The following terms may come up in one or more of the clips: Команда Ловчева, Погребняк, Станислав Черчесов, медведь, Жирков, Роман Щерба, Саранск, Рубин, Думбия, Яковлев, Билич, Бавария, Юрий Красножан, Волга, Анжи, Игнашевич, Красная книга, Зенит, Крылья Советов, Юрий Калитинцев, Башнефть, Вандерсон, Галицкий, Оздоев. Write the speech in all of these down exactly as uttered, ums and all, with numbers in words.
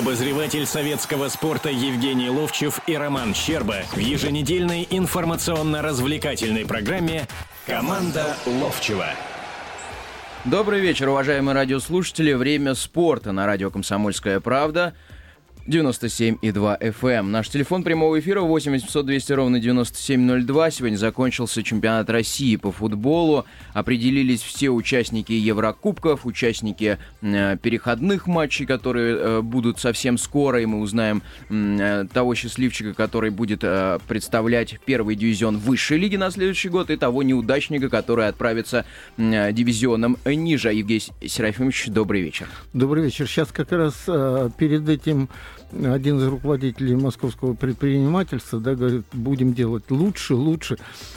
Обозреватель советского спорта Евгений Ловчев и Роман Щерба в еженедельной информационно-развлекательной программе «Команда Ловчева». Добрый вечер, уважаемые радиослушатели. Время спорта на радио «Комсомольская правда». девяносто семь и два эф эм. Наш телефон прямого эфира восемь восемьсот двести ровно девяносто семь ноль два. Сегодня закончился чемпионат России по футболу. Определились все участники Еврокубков, участники э, переходных матчей, которые э, будут совсем скоро. И мы узнаем э, того счастливчика, который будет э, представлять первый дивизион высшей лиги на следующий год, и того неудачника, который отправится э, дивизионом ниже. Евгений Серафимович, добрый вечер. Добрый вечер. Сейчас как раз э, перед этим... Один из руководителей московского предпринимательства, да, говорит, будем делать лучше, лучше.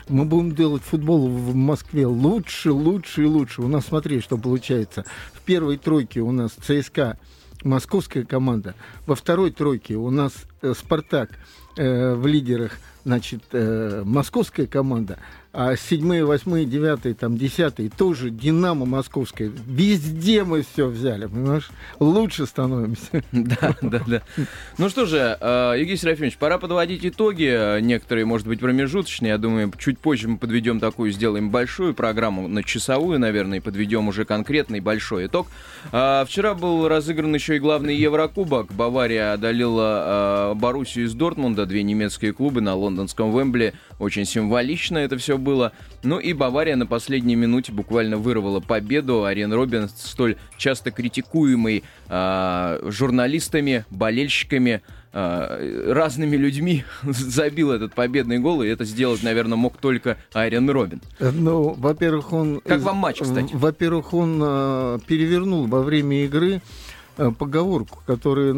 Мы будем делать футбол в Москве лучше, лучше и лучше. У нас, смотри, что получается. В первой тройке у нас ЦСКА, московская команда. Во второй тройке у нас э, Спартак э, в лидерах, значит, э, московская команда. А седьмые, восьмые, девятые, там, десятые тоже Динамо московское. Везде мы все взяли, понимаешь? Лучше становимся. Да, да, да. Ну что же, Евгений Серафимович, пора подводить итоги. Некоторые, может быть, промежуточные. Я думаю, чуть позже мы подведем такую, сделаем большую программу на часовую, наверное, и подведем уже конкретный большой итог. Вчера был разыгран еще и главный Еврокубок. Бавария одолела Боруссию из Дортмунда. Две немецкие клубы на лондонском Вембли. Очень символично это все было. было. Ну и Бавария на последней минуте буквально вырвала победу. Арьен Роббен, столь часто критикуемый э, журналистами, болельщиками, э, разными людьми, забил этот победный гол, и это сделать, наверное, мог только Арьен Роббен. Ну, во-первых, он... Как вам матч, кстати? Во-первых, он э, перевернул во время игры поговорку, которая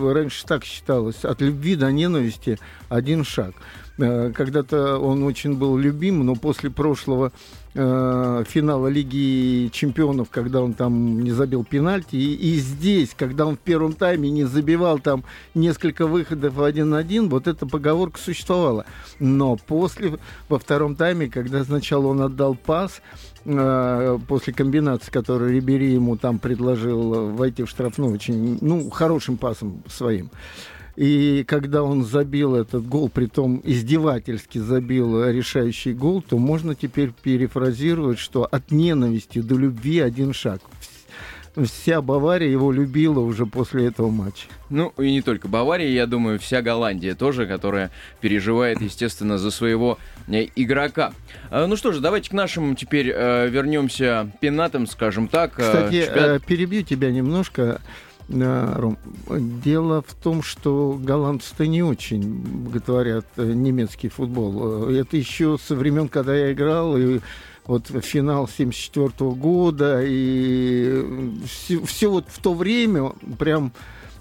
раньше так считалась: от любви до ненависти один шаг. Когда-то он очень был любим, но после прошлого э, финала Лиги Чемпионов, когда он там не забил пенальти, и, и здесь, когда он в первом тайме не забивал там несколько выходов один на один, вот эта поговорка существовала. Но после, во втором тайме, когда сначала он отдал пас, э, после комбинации, которую Рибери ему там предложил войти в штрафную, очень, ну, хорошим пасом своим. И когда он забил этот гол, притом издевательски забил решающий гол, то можно теперь перефразировать, что от ненависти до любви один шаг. Вся Бавария его любила уже после этого матча. Ну, и не только Бавария, я думаю, вся Голландия тоже, которая переживает, естественно, за своего игрока. Ну что же, давайте к нашим теперь вернемся пенатам, скажем так. Кстати, Чемпион... перебью тебя немножко. Ром, дело в том, что голландцы-то не очень боготворят немецкий футбол. Это еще со времен, когда я играл, и вот финал семьдесят четвёртого года, и все, все вот в то время прям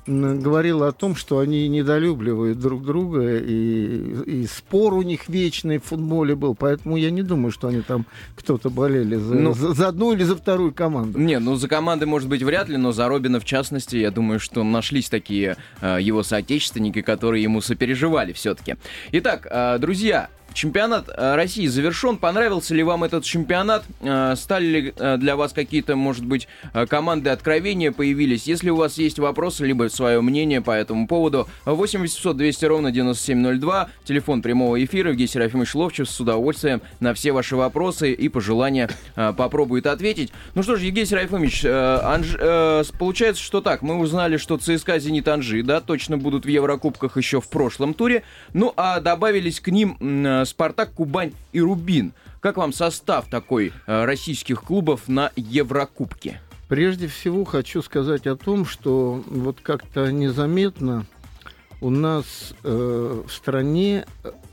говорило о том, что они недолюбливают друг друга, и, и спор у них вечный в футболе был, поэтому я не думаю, что они там кто-то болели за, ну, за, за одну или за вторую команду. Не, ну за команды, может быть, вряд ли, но за Робина, в частности, я думаю, что нашлись такие э, его соотечественники, которые ему сопереживали все-таки. Итак, э, друзья, чемпионат России завершен. Понравился ли вам этот чемпионат? Стали ли для вас какие-то, может быть, команды откровения появились? Если у вас есть вопросы, либо свое мнение по этому поводу, восемь восемьсот двести ровно девяносто семь ноль два, телефон прямого эфира. Евгений Серафимович Ловчев с удовольствием на все ваши вопросы и пожелания попробует ответить. Ну что же, Евгений Серафимович, Анж... получается, что так, мы узнали, что ЦСКА, Зенит, Анжи, да, точно будут в Еврокубках еще в прошлом туре. Ну, а добавились к ним Спартак, Кубань и Рубин. Как вам состав такой э, российских клубов на Еврокубке? Прежде всего хочу сказать о том, что вот как-то незаметно у нас э, в стране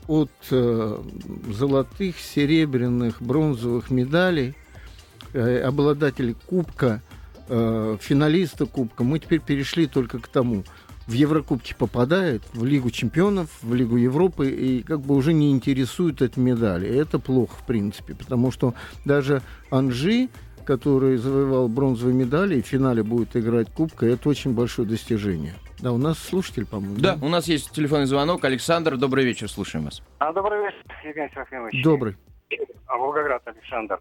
от э, золотых, серебряных, бронзовых медалей, э, обладателей кубка, э, финалиста кубка, мы теперь перешли только к тому. В Еврокубке попадает, в Лигу Чемпионов, в Лигу Европы, и как бы уже не интересуют эти медали. Это плохо, в принципе, потому что даже Анжи, который завоевал бронзовые медали, и в финале будет играть кубка, это очень большое достижение. Да, у нас слушатель, по-моему. Да, да? У нас есть телефонный звонок. Александр, добрый вечер, слушаем вас. А, добрый вечер, Евгений Серафимович. Добрый. А, Волгоград, Александр.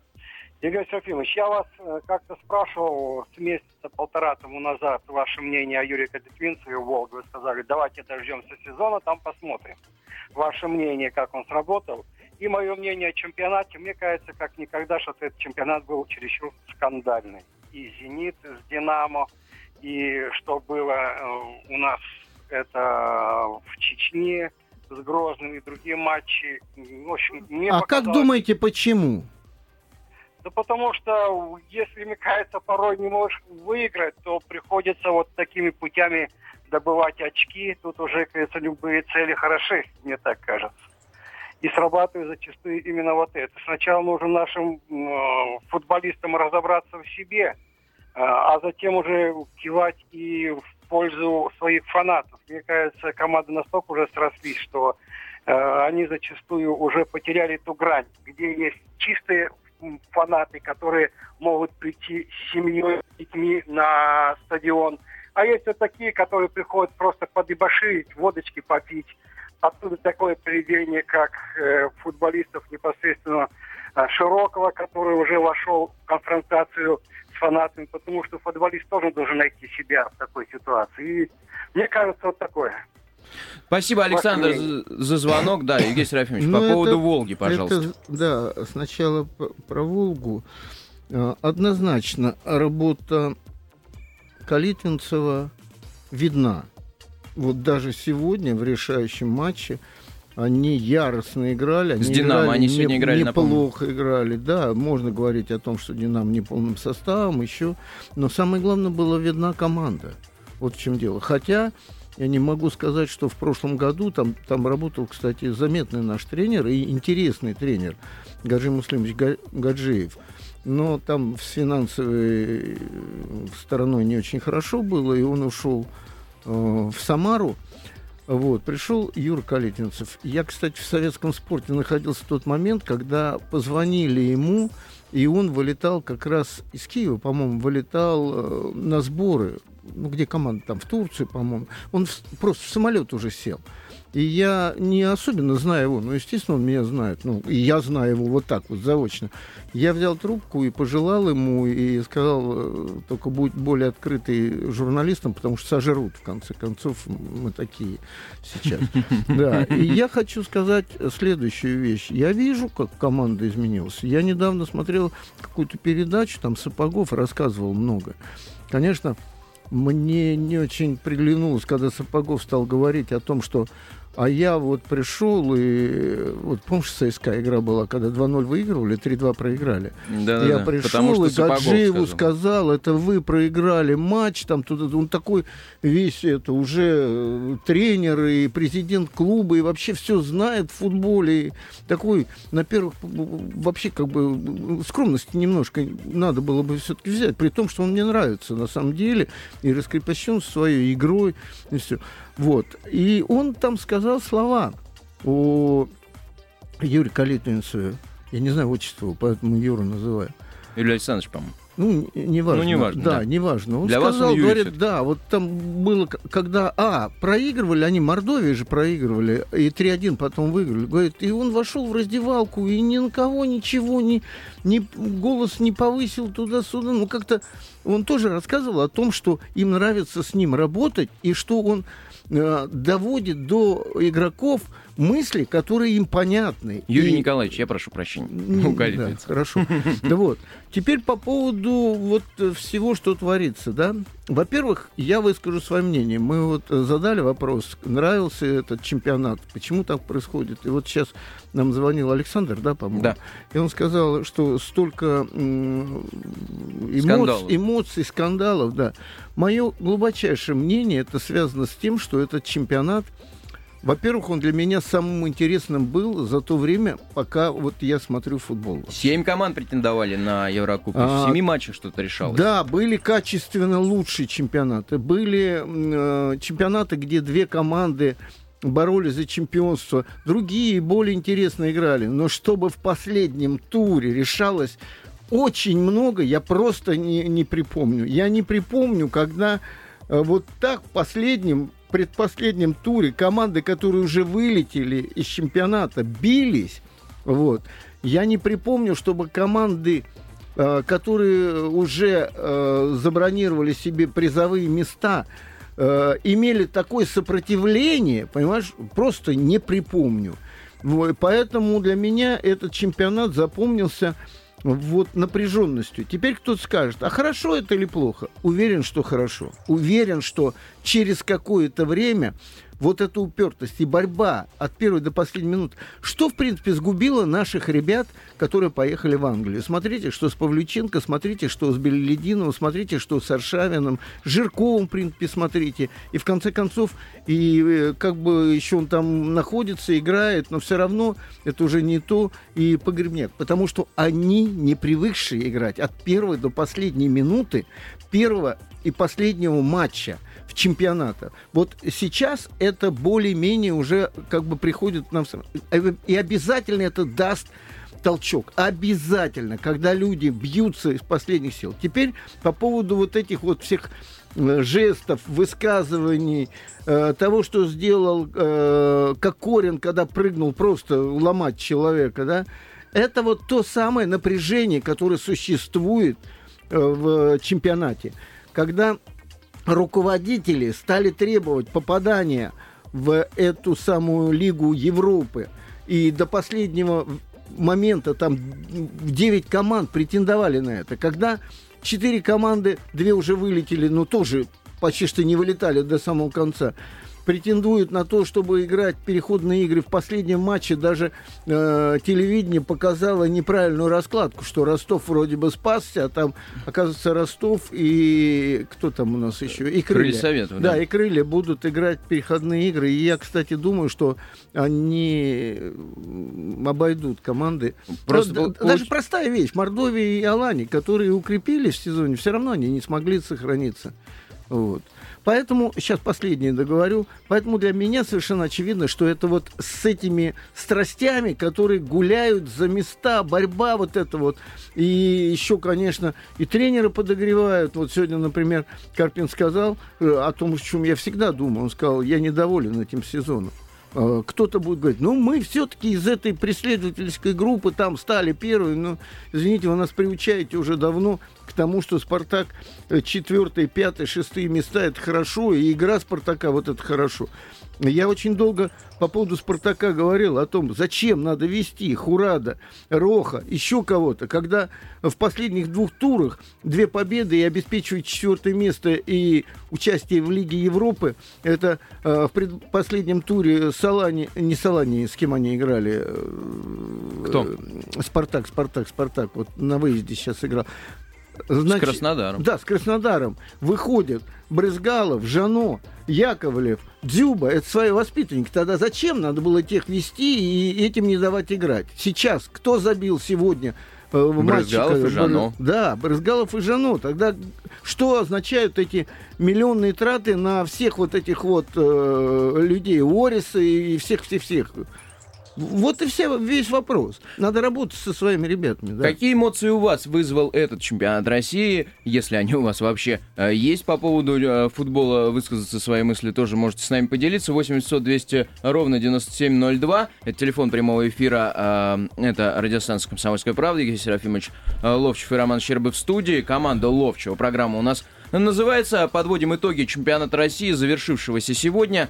Игорь Серафимович, я вас как-то спрашивал с месяца полтора тому назад ваше мнение о Юрии Калитинцеве в Волге. Вы сказали, давайте дождемся сезона, там посмотрим. Ваше мнение, как он сработал. И мое мнение о чемпионате, мне кажется, как никогда, что этот чемпионат был чересчур скандальный. И «Зенит» с «Динамо», и что было у нас это в Чечне с Грозным, и другие матчи. В общем, мне а показалось... как думаете, почему? Да потому что, если, мне кажется, порой не можешь выиграть, то приходится вот такими путями добывать очки. Тут уже, кажется, любые цели хороши, мне так кажется. И срабатывает зачастую именно вот это. Сначала нужно нашим э, футболистам разобраться в себе, э, а затем уже кивать и в пользу своих фанатов. Мне кажется, команды настолько уже срослись, что э, они зачастую уже потеряли ту грань, где есть чистые фанаты, которые могут прийти с семьей, с детьми на стадион. А есть вот такие, которые приходят просто подебоширить, водочки попить. Отсюда такое поведение, как э, футболистов непосредственно э, Широкого, который уже вошел в конфронтацию с фанатами, потому что футболист тоже должен найти себя в такой ситуации. И мне кажется, вот такое. Спасибо, Александр, за, за звонок. Да, Евгений Серафимович, по это, поводу Волги, пожалуйста. Это, да, сначала про Волгу. Однозначно, работа Калитинцева видна. Вот даже сегодня в решающем матче они яростно играли. Они с «Динамо» играли, они сегодня не, играли, неплохо напомню. играли. Да, можно говорить о том, что «Динамо» не полным составом еще. Но самое главное, была видна команда. Вот в чем дело. Хотя... я не могу сказать, что в прошлом году там, там работал, кстати, заметный наш тренер и интересный тренер Гаджи Муслимович Гаджиев. Но там с финансовой стороной не очень хорошо было, и он ушел э, в Самару. Вот, пришел Юра Калитинцев. Я, кстати, в советском спорте находился в тот момент, когда позвонили ему, и он вылетал как раз из Киева, по-моему, вылетал э, на сборы. Ну, где команда там, в Турции, по-моему, он в, просто в самолет уже сел. И я не особенно знаю его, но, естественно, он меня знает. Ну, и я знаю его вот так вот, заочно. Я взял трубку и пожелал ему, и сказал, только будь более открытый журналистом, потому что сожрут, в конце концов, мы такие сейчас. Да, и я хочу сказать следующую вещь. Я вижу, как команда изменилась. Я недавно смотрел какую-то передачу, там Сапогов рассказывал много. Конечно, мне не очень приглянулось, когда Сапогов стал говорить о том, что а я вот пришел, и вот помнишь, ЦСКА игра была, когда два ноль выигрывали, три-два проиграли. Да-да-да. Я пришел, и Гаджиеву сказал. сказал, это вы проиграли матч, там тут он такой весь это уже тренер и президент клуба, и вообще все знает в футболе. И такой, на первых, вообще как бы скромности немножко надо было бы все-таки взять, при том, что он мне нравится на самом деле, и раскрепощен своей игрой, и все. Вот. И он там сказал слова о Юрии Калитинцеве. Я не знаю отчество его, поэтому Юру называю. Юрий Александрович, по-моему. Ну, неважно. Ну, неважно. Да, да, неважно. Он для сказал, вас он говорит, Юрий, да, вот там было, когда, а, проигрывали, они Мордовии же проигрывали, и три-один потом выиграли. Говорит, и он вошел в раздевалку, и ни на кого ничего, ни, ни голос не повысил туда-сюда. Ну, как-то он тоже рассказывал о том, что им нравится с ним работать, и что он доводит до игроков мысли, которые им понятны. Юрий и... Николаевич, я прошу прощения. Да, хорошо. Да вот. Теперь по поводу вот всего, что творится, да. Во-первых, я выскажу свое мнение. Мы вот задали вопрос, нравился этот чемпионат, почему так происходит. И вот сейчас нам звонил Александр, да, по-моему? Да. И он сказал, что столько м- эмоций, скандалов. эмоций, скандалов, да. Мое глубочайшее мнение, это связано с тем, что этот чемпионат, во-первых, он для меня самым интересным был за то время, пока вот я смотрю футбол. Семь команд претендовали на Еврокубок. А, в семи матчах что-то решалось. Да, были качественно лучшие чемпионаты. Были э, чемпионаты, где две команды боролись за чемпионство. Другие более интересно играли. Но чтобы в последнем туре решалось очень много, я просто не, не припомню. Я не припомню, когда э, вот так в последнем... в предпоследнем туре команды, которые уже вылетели из чемпионата, бились. Вот. Я не припомню, чтобы команды которые уже забронировали себе призовые места, имели такое сопротивление, понимаешь, просто не припомню. Поэтому для меня этот чемпионат запомнился вот напряженностью. Теперь кто-то скажет, а хорошо это или плохо? Уверен, что хорошо. Уверен, что через какое-то время вот эта упертость и борьба от первой до последней минуты, что, в принципе, сгубило наших ребят, которые поехали в Англию. Смотрите, что с Павлюченко, смотрите, что с Белелединовым, смотрите, что с Аршавиным, с Жирковым, в принципе, смотрите. И, в конце концов, и как бы еще он там находится, играет, но все равно это уже не то и Погребняк. Потому что они не привыкшие играть от первой до последней минуты первого и последнего матча чемпионата. Вот сейчас это более-менее уже как бы приходит нам... И обязательно это даст толчок. Обязательно, когда люди бьются из последних сил. Теперь по поводу вот этих вот всех жестов, высказываний, э, того, что сделал э, Кокорин, когда прыгнул просто ломать человека, да? Это вот то самое напряжение, которое существует э, в чемпионате. Когда руководители стали требовать попадания в эту самую Лигу Европы. И до последнего момента там девять команд претендовали на это. Когда четыре команды, две уже вылетели, но тоже почти что не вылетали до самого конца, претендуют на то, чтобы играть переходные игры. В последнем матче даже э, телевидение показало неправильную раскладку, что Ростов вроде бы спасся, а там, оказывается, Ростов и... Кто там у нас еще? И Крылья. Крылья Советов, да. Да, и Крылья будут играть переходные игры. И я, кстати, думаю, что они обойдут команды. Просто Но, был... Даже простая вещь. Мордовия и Алания, которые укрепились в сезоне, все равно они не смогли сохраниться. Вот. Поэтому, сейчас последнее договорю, поэтому для меня совершенно очевидно, что это вот с этими страстями, которые гуляют за места, борьба вот эта вот, и еще, конечно, и тренеры подогревают. Вот сегодня, например, Карпин сказал о том, о чем я всегда думаю, он сказал, я недоволен этим сезоном. Кто-то будет говорить, ну, мы все-таки из этой преследовательской группы там стали первыми, но, извините, вы нас приучаете уже давно к тому, что «Спартак» четвертые, пятые, шестые места – это хорошо, и игра «Спартака» – вот это хорошо. Я очень долго по поводу «Спартака» говорил о том, зачем надо вести Хурада, Роха, еще кого-то, когда в последних двух турах две победы и обеспечивают четвертое место и участие в Лиге Европы. Это э, в пред... последнем туре Солани, не Солани, с кем они играли? Кто? «Спартак», «Спартак», «Спартак». Вот на выезде сейчас играл. Значит, с Краснодаром. Да, с Краснодаром. Выходят Брызгалов, Жано, Яковлев, Дзюба. Это свои воспитанники. Тогда зачем надо было тех вести и этим не давать играть? Сейчас кто забил сегодня э, в матче? Брызгалов и Жано. Да, Брызгалов и Жано. Тогда что означают эти миллионные траты на всех вот этих вот э, людей? Ориса и всех-всех-всех. Вот и все, весь вопрос. Надо работать со своими ребятами. Да. Какие эмоции у вас вызвал этот чемпионат России, если они у вас вообще э, есть? По поводу э, футбола высказаться свои мысли тоже можете с нами поделиться. восемь восемьсот двести ровно девяносто семь ноль два. Это телефон прямого эфира. Э, это радиостанция «Комсомольская правда». Евгений Серафимович э, Ловчев и Роман Щерба в студии. Команда Ловчева. Программа у нас называется «Подводим итоги чемпионата России», завершившегося сегодня.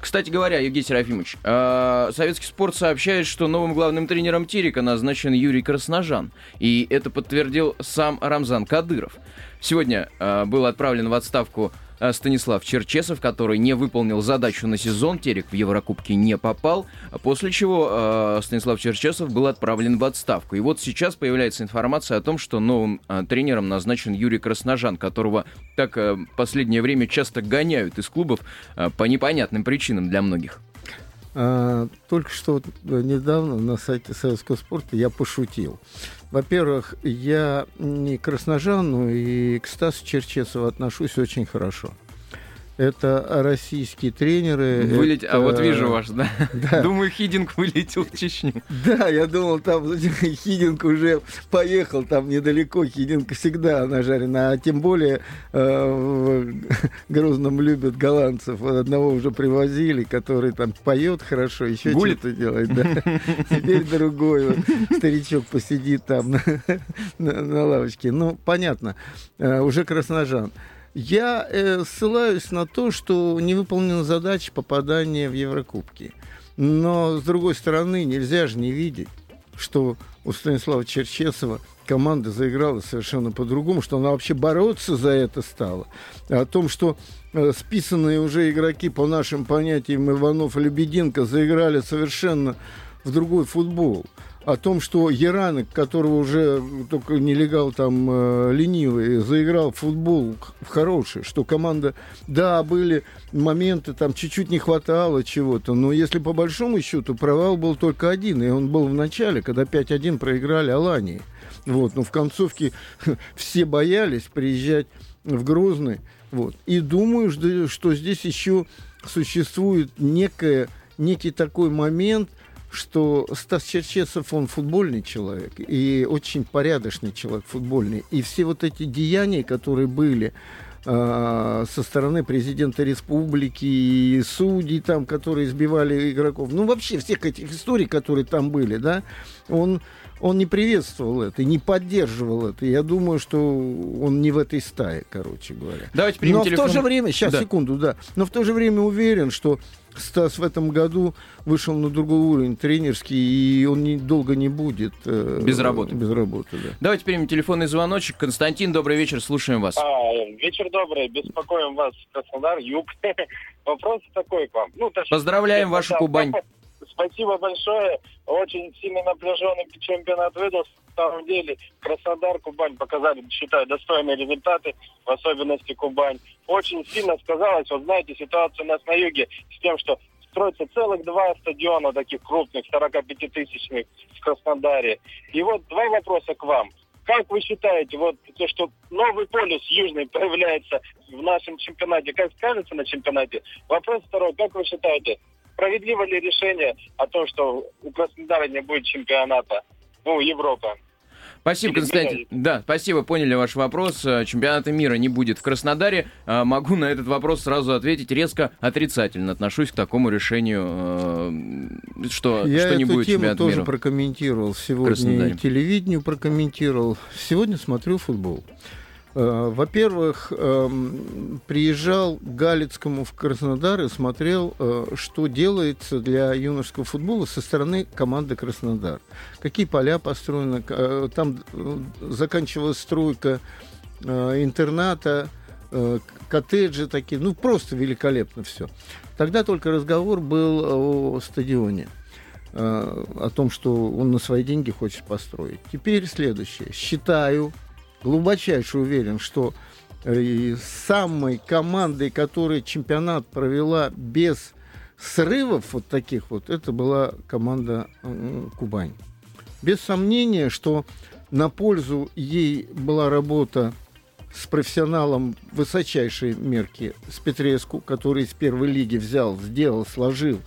Кстати говоря, Евгений Серафимович, э, советский спорт сообщает, что новым главным тренером Терека назначен Юрий Красножан. И это подтвердил сам Рамзан Кадыров. Сегодня э, был отправлен в отставку э, Станислав Черчесов, который не выполнил задачу на сезон. Терек в Еврокубке не попал. После чего э, Станислав Черчесов был отправлен в отставку. И вот сейчас появляется информация о том, что новым э, тренером назначен Юрий Красножан, которого так э, последнее время часто гоняют из клубов э, по непонятным причинам для многих. А, только что вот недавно на сайте советского спорта я пошутил. Во-первых, я и к Красножану, и к Стасу Черчесову отношусь очень хорошо. Это российские тренеры. Вылет... Это... А вот вижу ваш, да? да. Думаю, Хиддинк вылетел в Чечню. Да, я думал, там Хиддинк уже поехал, там недалеко. Хиддинк всегда нажарен. А тем более э, в Грозном любят голландцев. Одного уже привозили, который там поет хорошо, еще что-то делает. Теперь другой старичок посидит там на лавочке. Ну, понятно, уже Красножан. Я э, ссылаюсь на то, что не выполнена задача попадания в Еврокубки. Но, с другой стороны, нельзя же не видеть, что у Станислава Черчесова команда заиграла совершенно по-другому, что она вообще бороться за это стала. О том, что э, списанные уже игроки, по нашим понятиям, Иванов и Лебединко, заиграли совершенно в другой футбол. О том, что Яранек, которого уже только нелегал там э, ленивый, заиграл в футбол в хороший, что команда, да, были моменты, там чуть-чуть не хватало чего-то, но если по большому счету провал был только один, и он был в начале, когда пять один проиграли Алании. Вот, но в концовке все боялись приезжать в Грозный. Вот. И думаю, что здесь еще существует некое, некий такой момент, что Стас Черчесов, он футбольный человек, и очень порядочный человек футбольный. И все вот эти деяния, которые были э, со стороны президента республики, и судей, там, которые избивали игроков, ну, вообще всех этих историй, которые там были, да, он, он не приветствовал это, не поддерживал это. Я думаю, что он не в этой стае, короче говоря. Давайте примем Но телефон. в то же время, сейчас, да. секунду, да, но в то же время уверен, что Стас в этом году вышел на другой уровень тренерский, и он не, долго не будет э, без работы. Без работы да. Давайте примем телефонный звоночек. Константин, добрый вечер, слушаем вас. А, вечер добрый, беспокоим вас, Краснодар, Юг. Вопрос такой к вам. Ну, точнее, поздравляем вашу да, Кубань. Спасибо большое. Очень сильно напряженный чемпионат выдался. На самом деле Краснодар, Кубань показали, считаю, достойные результаты, в особенности Кубань. Очень сильно сказалось, вот знаете, ситуация у нас на юге с тем, что строится целых два стадиона таких крупных, сорок пять тысячных в Краснодаре. И вот два вопроса к вам. Как вы считаете, вот то, что новый полюс южный появляется в нашем чемпионате, как скажется на чемпионате? Вопрос второй, как вы считаете, справедливо ли решение о том, что у Краснодара не будет чемпионата? Ну, Европа. Спасибо, Константин. Да, спасибо, поняли ваш вопрос. Чемпионата мира не будет в Краснодаре. Могу на этот вопрос сразу ответить резко отрицательно. Отношусь к такому решению, что, я что не будет чемпионата мира. Я эту тему тоже прокомментировал. Сегодня телевидению прокомментировал. Сегодня смотрю футбол. Во-первых, приезжал к Галицкому в Краснодар и смотрел, что делается для юношеского футбола со стороны команды Краснодар. Какие поля построены. Там заканчивалась стройка интерната, коттеджи такие. Ну, просто великолепно все. Тогда только разговор был о стадионе. О том, что он на свои деньги хочет построить. Теперь следующее. Считаю... Глубочайше уверен, что самой командой, которая чемпионат провела без срывов вот таких вот, это была команда Кубань. Без сомнения, что на пользу ей была работа с профессионалом высочайшей мерки, с Петреску, который из первой лиги взял, сделал, сложил.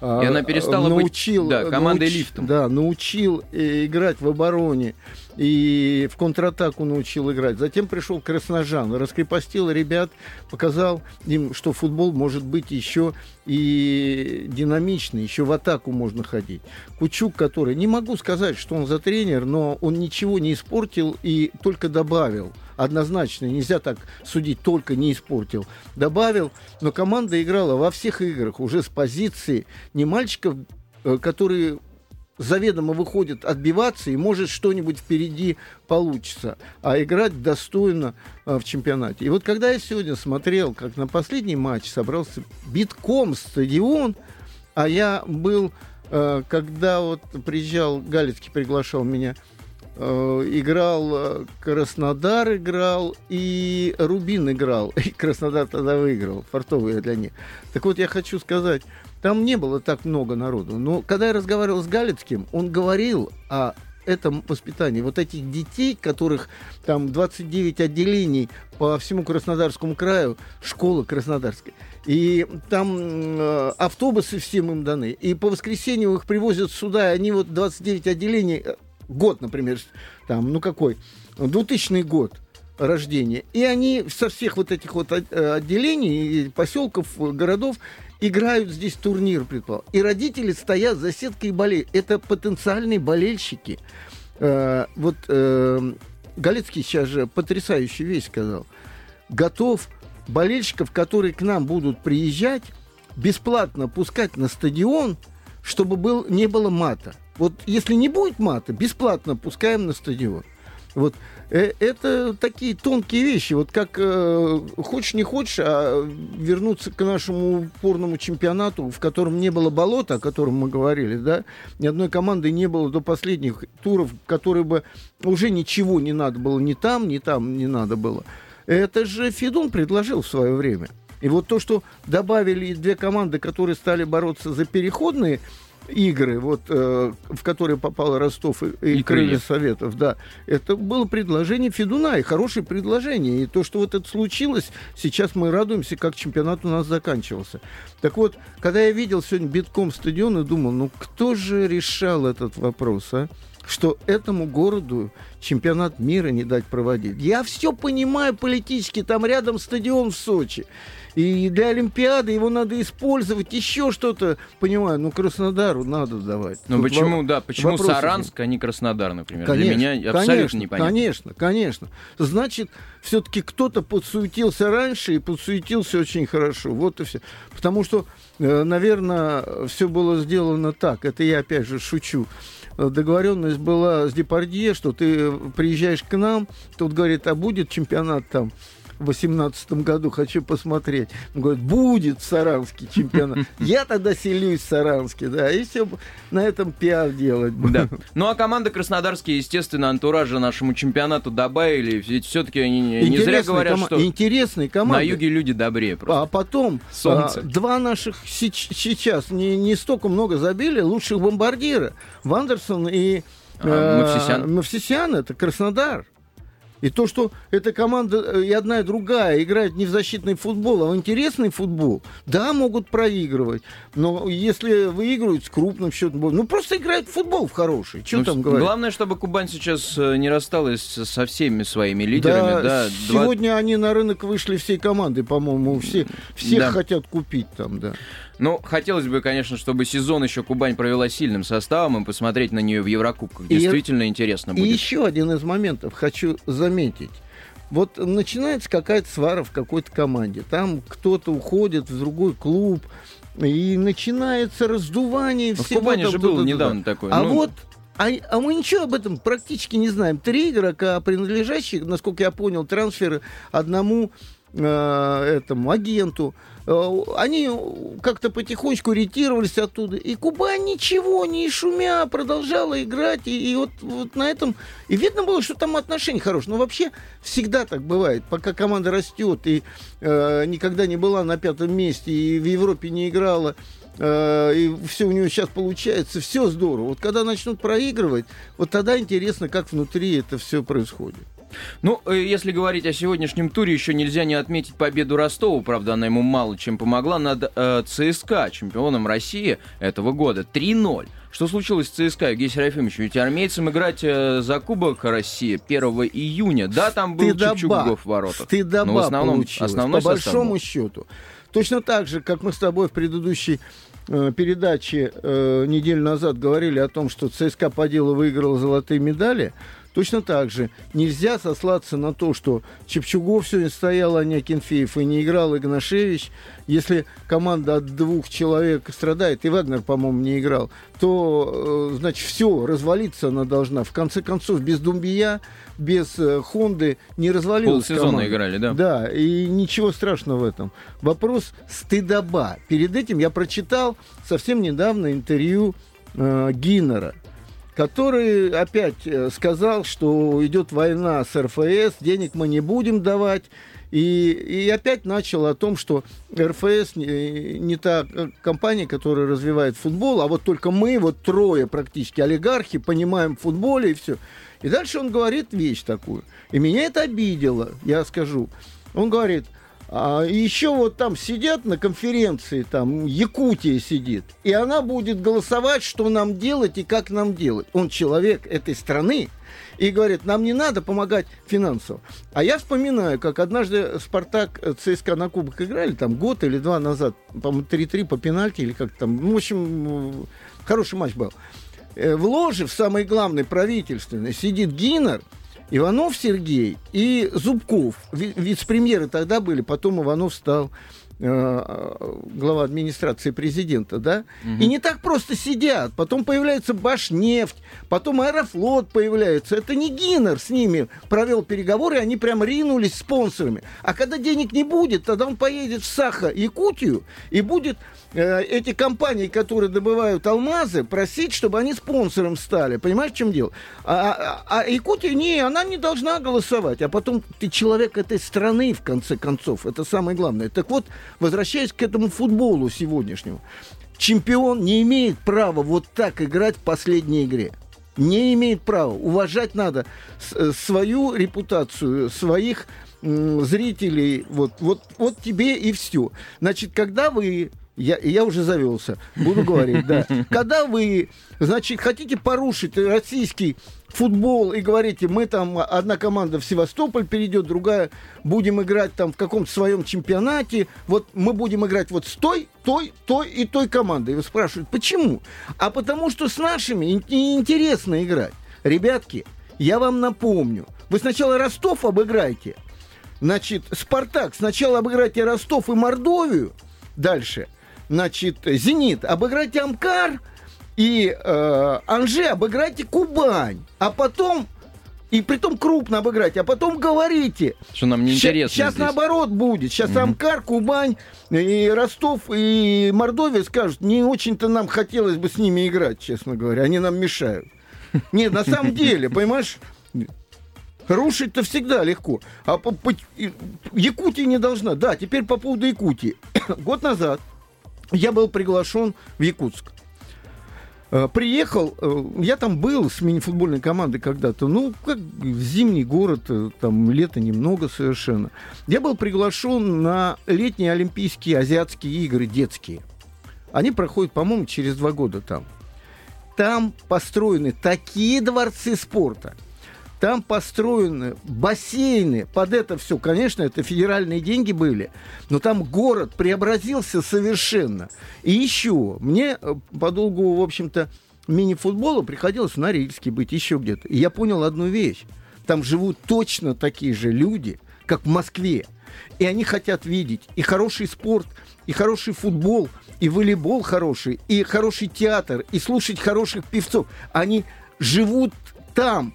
И она перестала научил, быть да, командой науч, лифтом. Да, научил играть в обороне и в контратаку научил играть. Затем пришел Красножан, раскрепостил ребят, показал им, что футбол может быть еще и динамичный, еще в атаку можно ходить. Кучук, который, не могу сказать, что он за тренер, но он ничего не испортил и только добавил. Однозначно, нельзя так судить, только не испортил. Добавил, но команда играла во всех играх уже с позиции не мальчиков, которые... заведомо выходит отбиваться и может что-нибудь впереди получится, а играть достойно а, в чемпионате. И вот когда я сегодня смотрел, как на последний матч собрался битком стадион, а я был, а, когда вот приезжал, Галицкий приглашал меня, а, играл Краснодар, играл и Рубин играл, и Краснодар тогда выиграл, фартовые для них. Так вот я хочу сказать... Там не было так много народу. Но когда я разговаривал с Галицким, он говорил о этом воспитании. Вот этих детей, которых там двадцать девять отделений по всему Краснодарскому краю, школа краснодарская. И там э, автобусы всем им даны. И по воскресеньям их привозят сюда. Они вот двадцать девять отделений, год, например, там, ну какой, двухтысячный год рождения. И они со всех вот этих вот отделений, поселков, городов играют здесь турнир, предполагаю. И родители стоят за сеткой и болеют. Это потенциальные болельщики. Э, вот э, Галицкий сейчас же потрясающую вещь сказал. Готов болельщиков, которые к нам будут приезжать, бесплатно пускать на стадион, чтобы был, не было мата. Вот если не будет мата, бесплатно пускаем на стадион. Вот это такие тонкие вещи. Вот как э, хочешь не хочешь, а вернуться к нашему упорному чемпионату, в котором не было болота, о котором мы говорили, да, ни одной команды не было до последних туров, которые бы уже ничего не надо было, ни там, ни там не надо было. Это же Федун предложил в свое время. И вот то, что добавили две команды, которые стали бороться за переходные игры, вот, э, в которые попал Ростов и, и, и Крылья Советов, да, это было предложение Федуна, и хорошее предложение. И то, что вот это случилось, сейчас мы радуемся, как чемпионат у нас заканчивался. Так вот, когда я видел сегодня битком стадион и думал, ну кто же решал этот вопрос, а? Что этому городу чемпионат мира не дать проводить. Я все понимаю политически, там рядом стадион в Сочи. И для Олимпиады его надо использовать, еще что-то, понимаю, ну Краснодару надо давать. Ну почему, воп- да, почему Саранск, нет. а не Краснодар, например? Конечно, для меня абсолютно конечно, непонятно. Конечно, конечно. Значит, все-таки кто-то подсуетился раньше и подсуетился очень хорошо. Вот и все. Потому что, наверное, все было сделано так. Это я опять же шучу. Договоренность была с Депардье, что ты приезжаешь к нам, тут говорит, а будет чемпионат там в восемнадцатом году, хочу посмотреть. Он говорит, будет сарансский чемпионат. Я тогда селюсь в Саранске, да, и все на этом пиар делать буду. Да. Ну, а команда краснодарские, естественно, антуража нашему чемпионату добавили, ведь все-таки они не, не зря говорят, кома- что интересные команды. На юге люди добрее просто. А потом а, два наших си- сейчас не, не столько много забили лучших бомбардира. Вандерсон и а, э, Мовсисян. Мовсисян, это Краснодар. И то, что эта команда и одна, и другая играют не в защитный футбол, а в интересный футбол, да, могут проигрывать. Но если выигрывают с крупным счетом, ну просто играют в футбол в хороший. Что ну, там говорить? Главное, чтобы Кубань сейчас не рассталась со всеми своими лидерами. Да, да, сегодня два... они на рынок вышли всей командой, по-моему. Все, всех да. хотят купить там, да. Ну, хотелось бы, конечно, чтобы сезон еще Кубань провела сильным составом, и посмотреть на нее в Еврокубках действительно и интересно будет. И еще один из моментов хочу заметить. Вот начинается какая-то свара в какой-то команде. Там кто-то уходит в другой клуб, и начинается раздувание. В Кубани же было недавно такое. А ну... вот... А, а мы ничего об этом практически не знаем. Три игрока, принадлежащих, насколько я понял, трансферы одному... этому агенту. Они как-то потихонечку ретировались оттуда. И Кубань ничего, не шумя, продолжала играть. И, и вот, вот на этом... И видно было, что там отношения хорошие. Но вообще всегда так бывает. Пока команда растет и э, никогда не была на пятом месте, и в Европе не играла, э, и все у нее сейчас получается, все здорово. Вот когда начнут проигрывать, вот тогда интересно, как внутри это все происходит. Ну, если говорить о сегодняшнем туре, еще нельзя не отметить победу Ростова. Правда, она ему мало чем помогла над э, ЦСКА, чемпионом России этого года. три ноль. Что случилось с ЦСКА, Евгений Серафимович? Ведь армейцам играть э, за Кубок России первого июня. Да, там был стыдоба. Чепчугов в воротах. Стыдоба но в основном, получилось, основной по большому был. Счету. Точно так же, как мы с тобой в предыдущей э, передаче э, неделю назад говорили о том, что ЦСКА по делу выиграла золотые медали, точно так же нельзя сослаться на то, что Чепчугов сегодня стоял, а не Акинфеев, и не играл Игнашевич. Если команда от двух человек страдает, и Вагнер, по-моему, не играл, то, значит, все, развалиться она должна. В конце концов, без Думбия, без Хонды не развалилась команда. Полсезона играли, да? Да, и ничего страшного в этом. Вопрос стыдоба. Перед этим я прочитал совсем недавно интервью э, Гиннера, который опять сказал, что идет война с эр эф эс, денег мы не будем давать. И, и опять начал о том, что эр эф эс не, не та компания, которая развивает футбол, а вот только мы, вот трое практически олигархи, понимаем в футболе и все. И дальше он говорит вещь такую. И меня это обидело, я скажу. Он говорит, а еще вот там сидят на конференции, там Якутия сидит, и она будет голосовать, что нам делать и как нам делать. Он человек этой страны. И говорит, нам не надо помогать финансово. А я вспоминаю, как однажды Спартак ЦСКА на кубок играли, там год или два назад, по-моему, три-три по пенальти или как-то там. В общем, хороший матч был. В ложе, в самой главной правительственной, сидит Гиннер, Иванов Сергей и Зубков. Вице-премьеры тогда были, потом Иванов стал глава администрации президента, да, угу. И не так просто сидят, потом появляется Башнефть, потом Аэрофлот появляется, это не Гиннер с ними провел переговоры, они прям ринулись спонсорами, а когда денег не будет, тогда он поедет в Саха, Якутию, и будет э, эти компании, которые добывают алмазы, просить, чтобы они спонсором стали, понимаешь, в чем дело? А, а, а Якутия, не, она не должна голосовать, а потом ты человек этой страны, в конце концов, это самое главное. Так вот, возвращаясь к этому футболу сегодняшнему, чемпион не имеет права вот так играть в последней игре. Не имеет права. Уважать надо свою репутацию, своих м- зрителей. Вот, вот, вот тебе и все. Значит, когда вы... Я, я уже завелся, буду говорить, да. Когда вы, значит, хотите порушить российский футбол и говорите, мы там, одна команда в Севастополь перейдет, другая, будем играть там в каком-то своем чемпионате, вот мы будем играть вот с той, той, той и той командой. И вы спрашиваете, почему? А потому что с нашими неинтересно играть. Ребятки, я вам напомню, вы сначала Ростов обыграйте, значит, Спартак, сначала обыграйте Ростов и Мордовию, дальше, значит, Зенит, обыграйте Амкар и э, Анжи, обыграйте Кубань, а потом, и притом крупно обыграйте, а потом говорите, что нам неинтересно. Сейчас здесь наоборот будет, сейчас mm-hmm. Амкар, Кубань и Ростов и Мордовия скажут, не очень-то нам хотелось бы с ними играть, честно говоря, они нам мешают. Нет, на самом деле, понимаешь, рушить-то всегда легко, а по- по- Якутия не должна. Да, теперь по поводу Якутии. Год назад я был приглашен в Якутск. Приехал, я там был с мини-футбольной командой когда-то, ну, как зимний город, там лето немного совершенно. Я был приглашен на летние Олимпийские азиатские игры детские. Они проходят, по-моему, через два года там. Там построены такие дворцы спорта, там построены бассейны, под это все, конечно, это федеральные деньги были, но там город преобразился совершенно. И еще, мне по долгу, в общем-то, мини-футболу приходилось на Рильске быть, еще где-то. И я понял одну вещь. Там живут точно такие же люди, как в Москве. И они хотят видеть и хороший спорт, и хороший футбол, и волейбол хороший, и хороший театр, и слушать хороших певцов. Они живут там.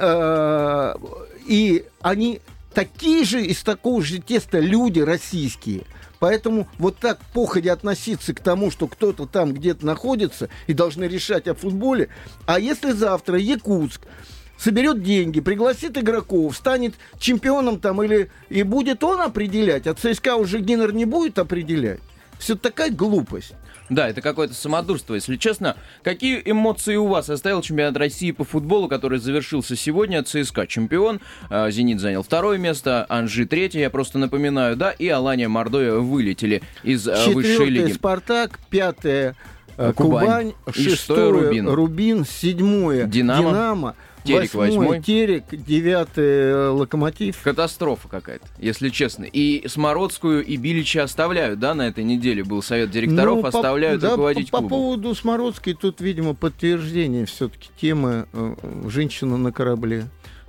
И они такие же, из такого же теста люди российские. Поэтому вот так походя относиться к тому, что кто-то там где-то находится и должны решать о футболе. А если завтра Якутск соберет деньги, пригласит игроков, станет чемпионом там или и будет он определять, а ЦСКА уже Гиннер не будет определять. Все такая глупость. Да, это какое-то самодурство, если честно. Какие эмоции у вас оставил чемпионат России по футболу, который завершился сегодня? ЦСКА чемпион, Зенит занял второе место, Анжи третье, я просто напоминаю, да, и Алания, Мордовия вылетели из Четвертый высшей лиги. Четвертое Спартак, пятое Кубань, Кубань шестое Рубин. Рубин, седьмое Динамо, Динамо. Терек восьмой, Терек, девятый Локомотив. Катастрофа какая-то, если честно. И Смородскую, и Билича оставляют, да, на этой неделе был совет директоров, ну, оставляют по, руководить да, клубом. По поводу Смородской тут, видимо, подтверждение все-таки темы «Женщина на корабле».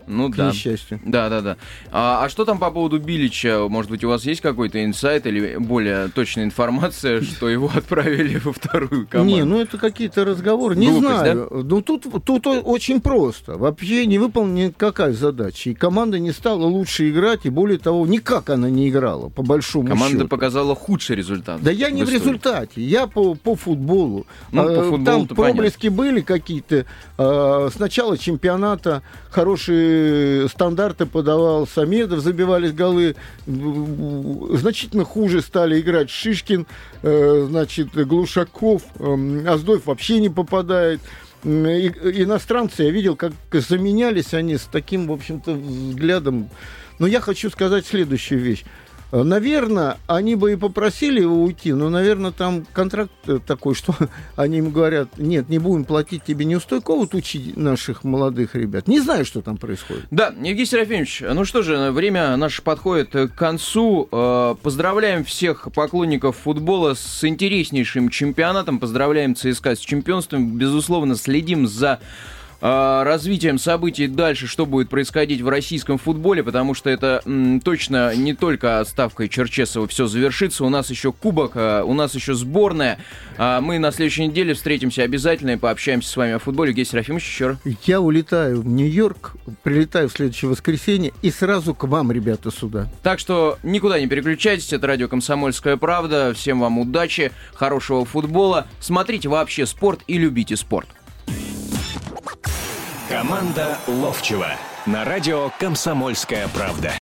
Ну, к да. несчастью. Да, да, да. А, а что там по поводу Билича? Может быть, у вас есть какой-то инсайт или более точная информация, что его отправили во вторую команду? Не, ну это какие-то разговоры. Не Глупость, знаю. Да? Ну тут, тут очень просто. Вообще не выполнена никакая задача. И команда не стала лучше играть, и более того, никак она не играла, по большому команда счету. Команда показала худший результат. Да я не в, в результате, я по, по футболу. Ну, а, по футболу там проблески понятно. Были какие-то. А, с начала чемпионата хорошие стандарты подавал Самедов, забивались голы. Значительно хуже стали играть Шишкин, значит, Глушаков, Оздоев вообще не попадает. И, иностранцы, я видел, как заменялись они с таким, в общем-то, взглядом. Но я хочу сказать следующую вещь. Наверное, они бы и попросили его уйти, но, наверное, там контракт такой, что они им говорят, нет, не будем платить тебе неустойку, вот учи наших молодых ребят. Не знаю, что там происходит. Да, Евгений Серафимович, ну что же, время наше подходит к концу. Поздравляем всех поклонников футбола с интереснейшим чемпионатом, поздравляем ЦСКА с чемпионством, безусловно, следим за... развитием событий дальше, что будет происходить в российском футболе, потому что это м, точно не только отставкой Черчесова все завершится, у нас еще кубок, у нас еще сборная. Мы на следующей неделе встретимся обязательно и пообщаемся с вами о футболе. Евгений Серафимович, еще раз. Я улетаю в Нью-Йорк, прилетаю в следующее воскресенье и сразу к вам, ребята, сюда. Так что никуда не переключайтесь, это радио «Комсомольская правда». Всем вам удачи, хорошего футбола. Смотрите вообще спорт и любите спорт. Команда Ловчева на радио «Комсомольская правда».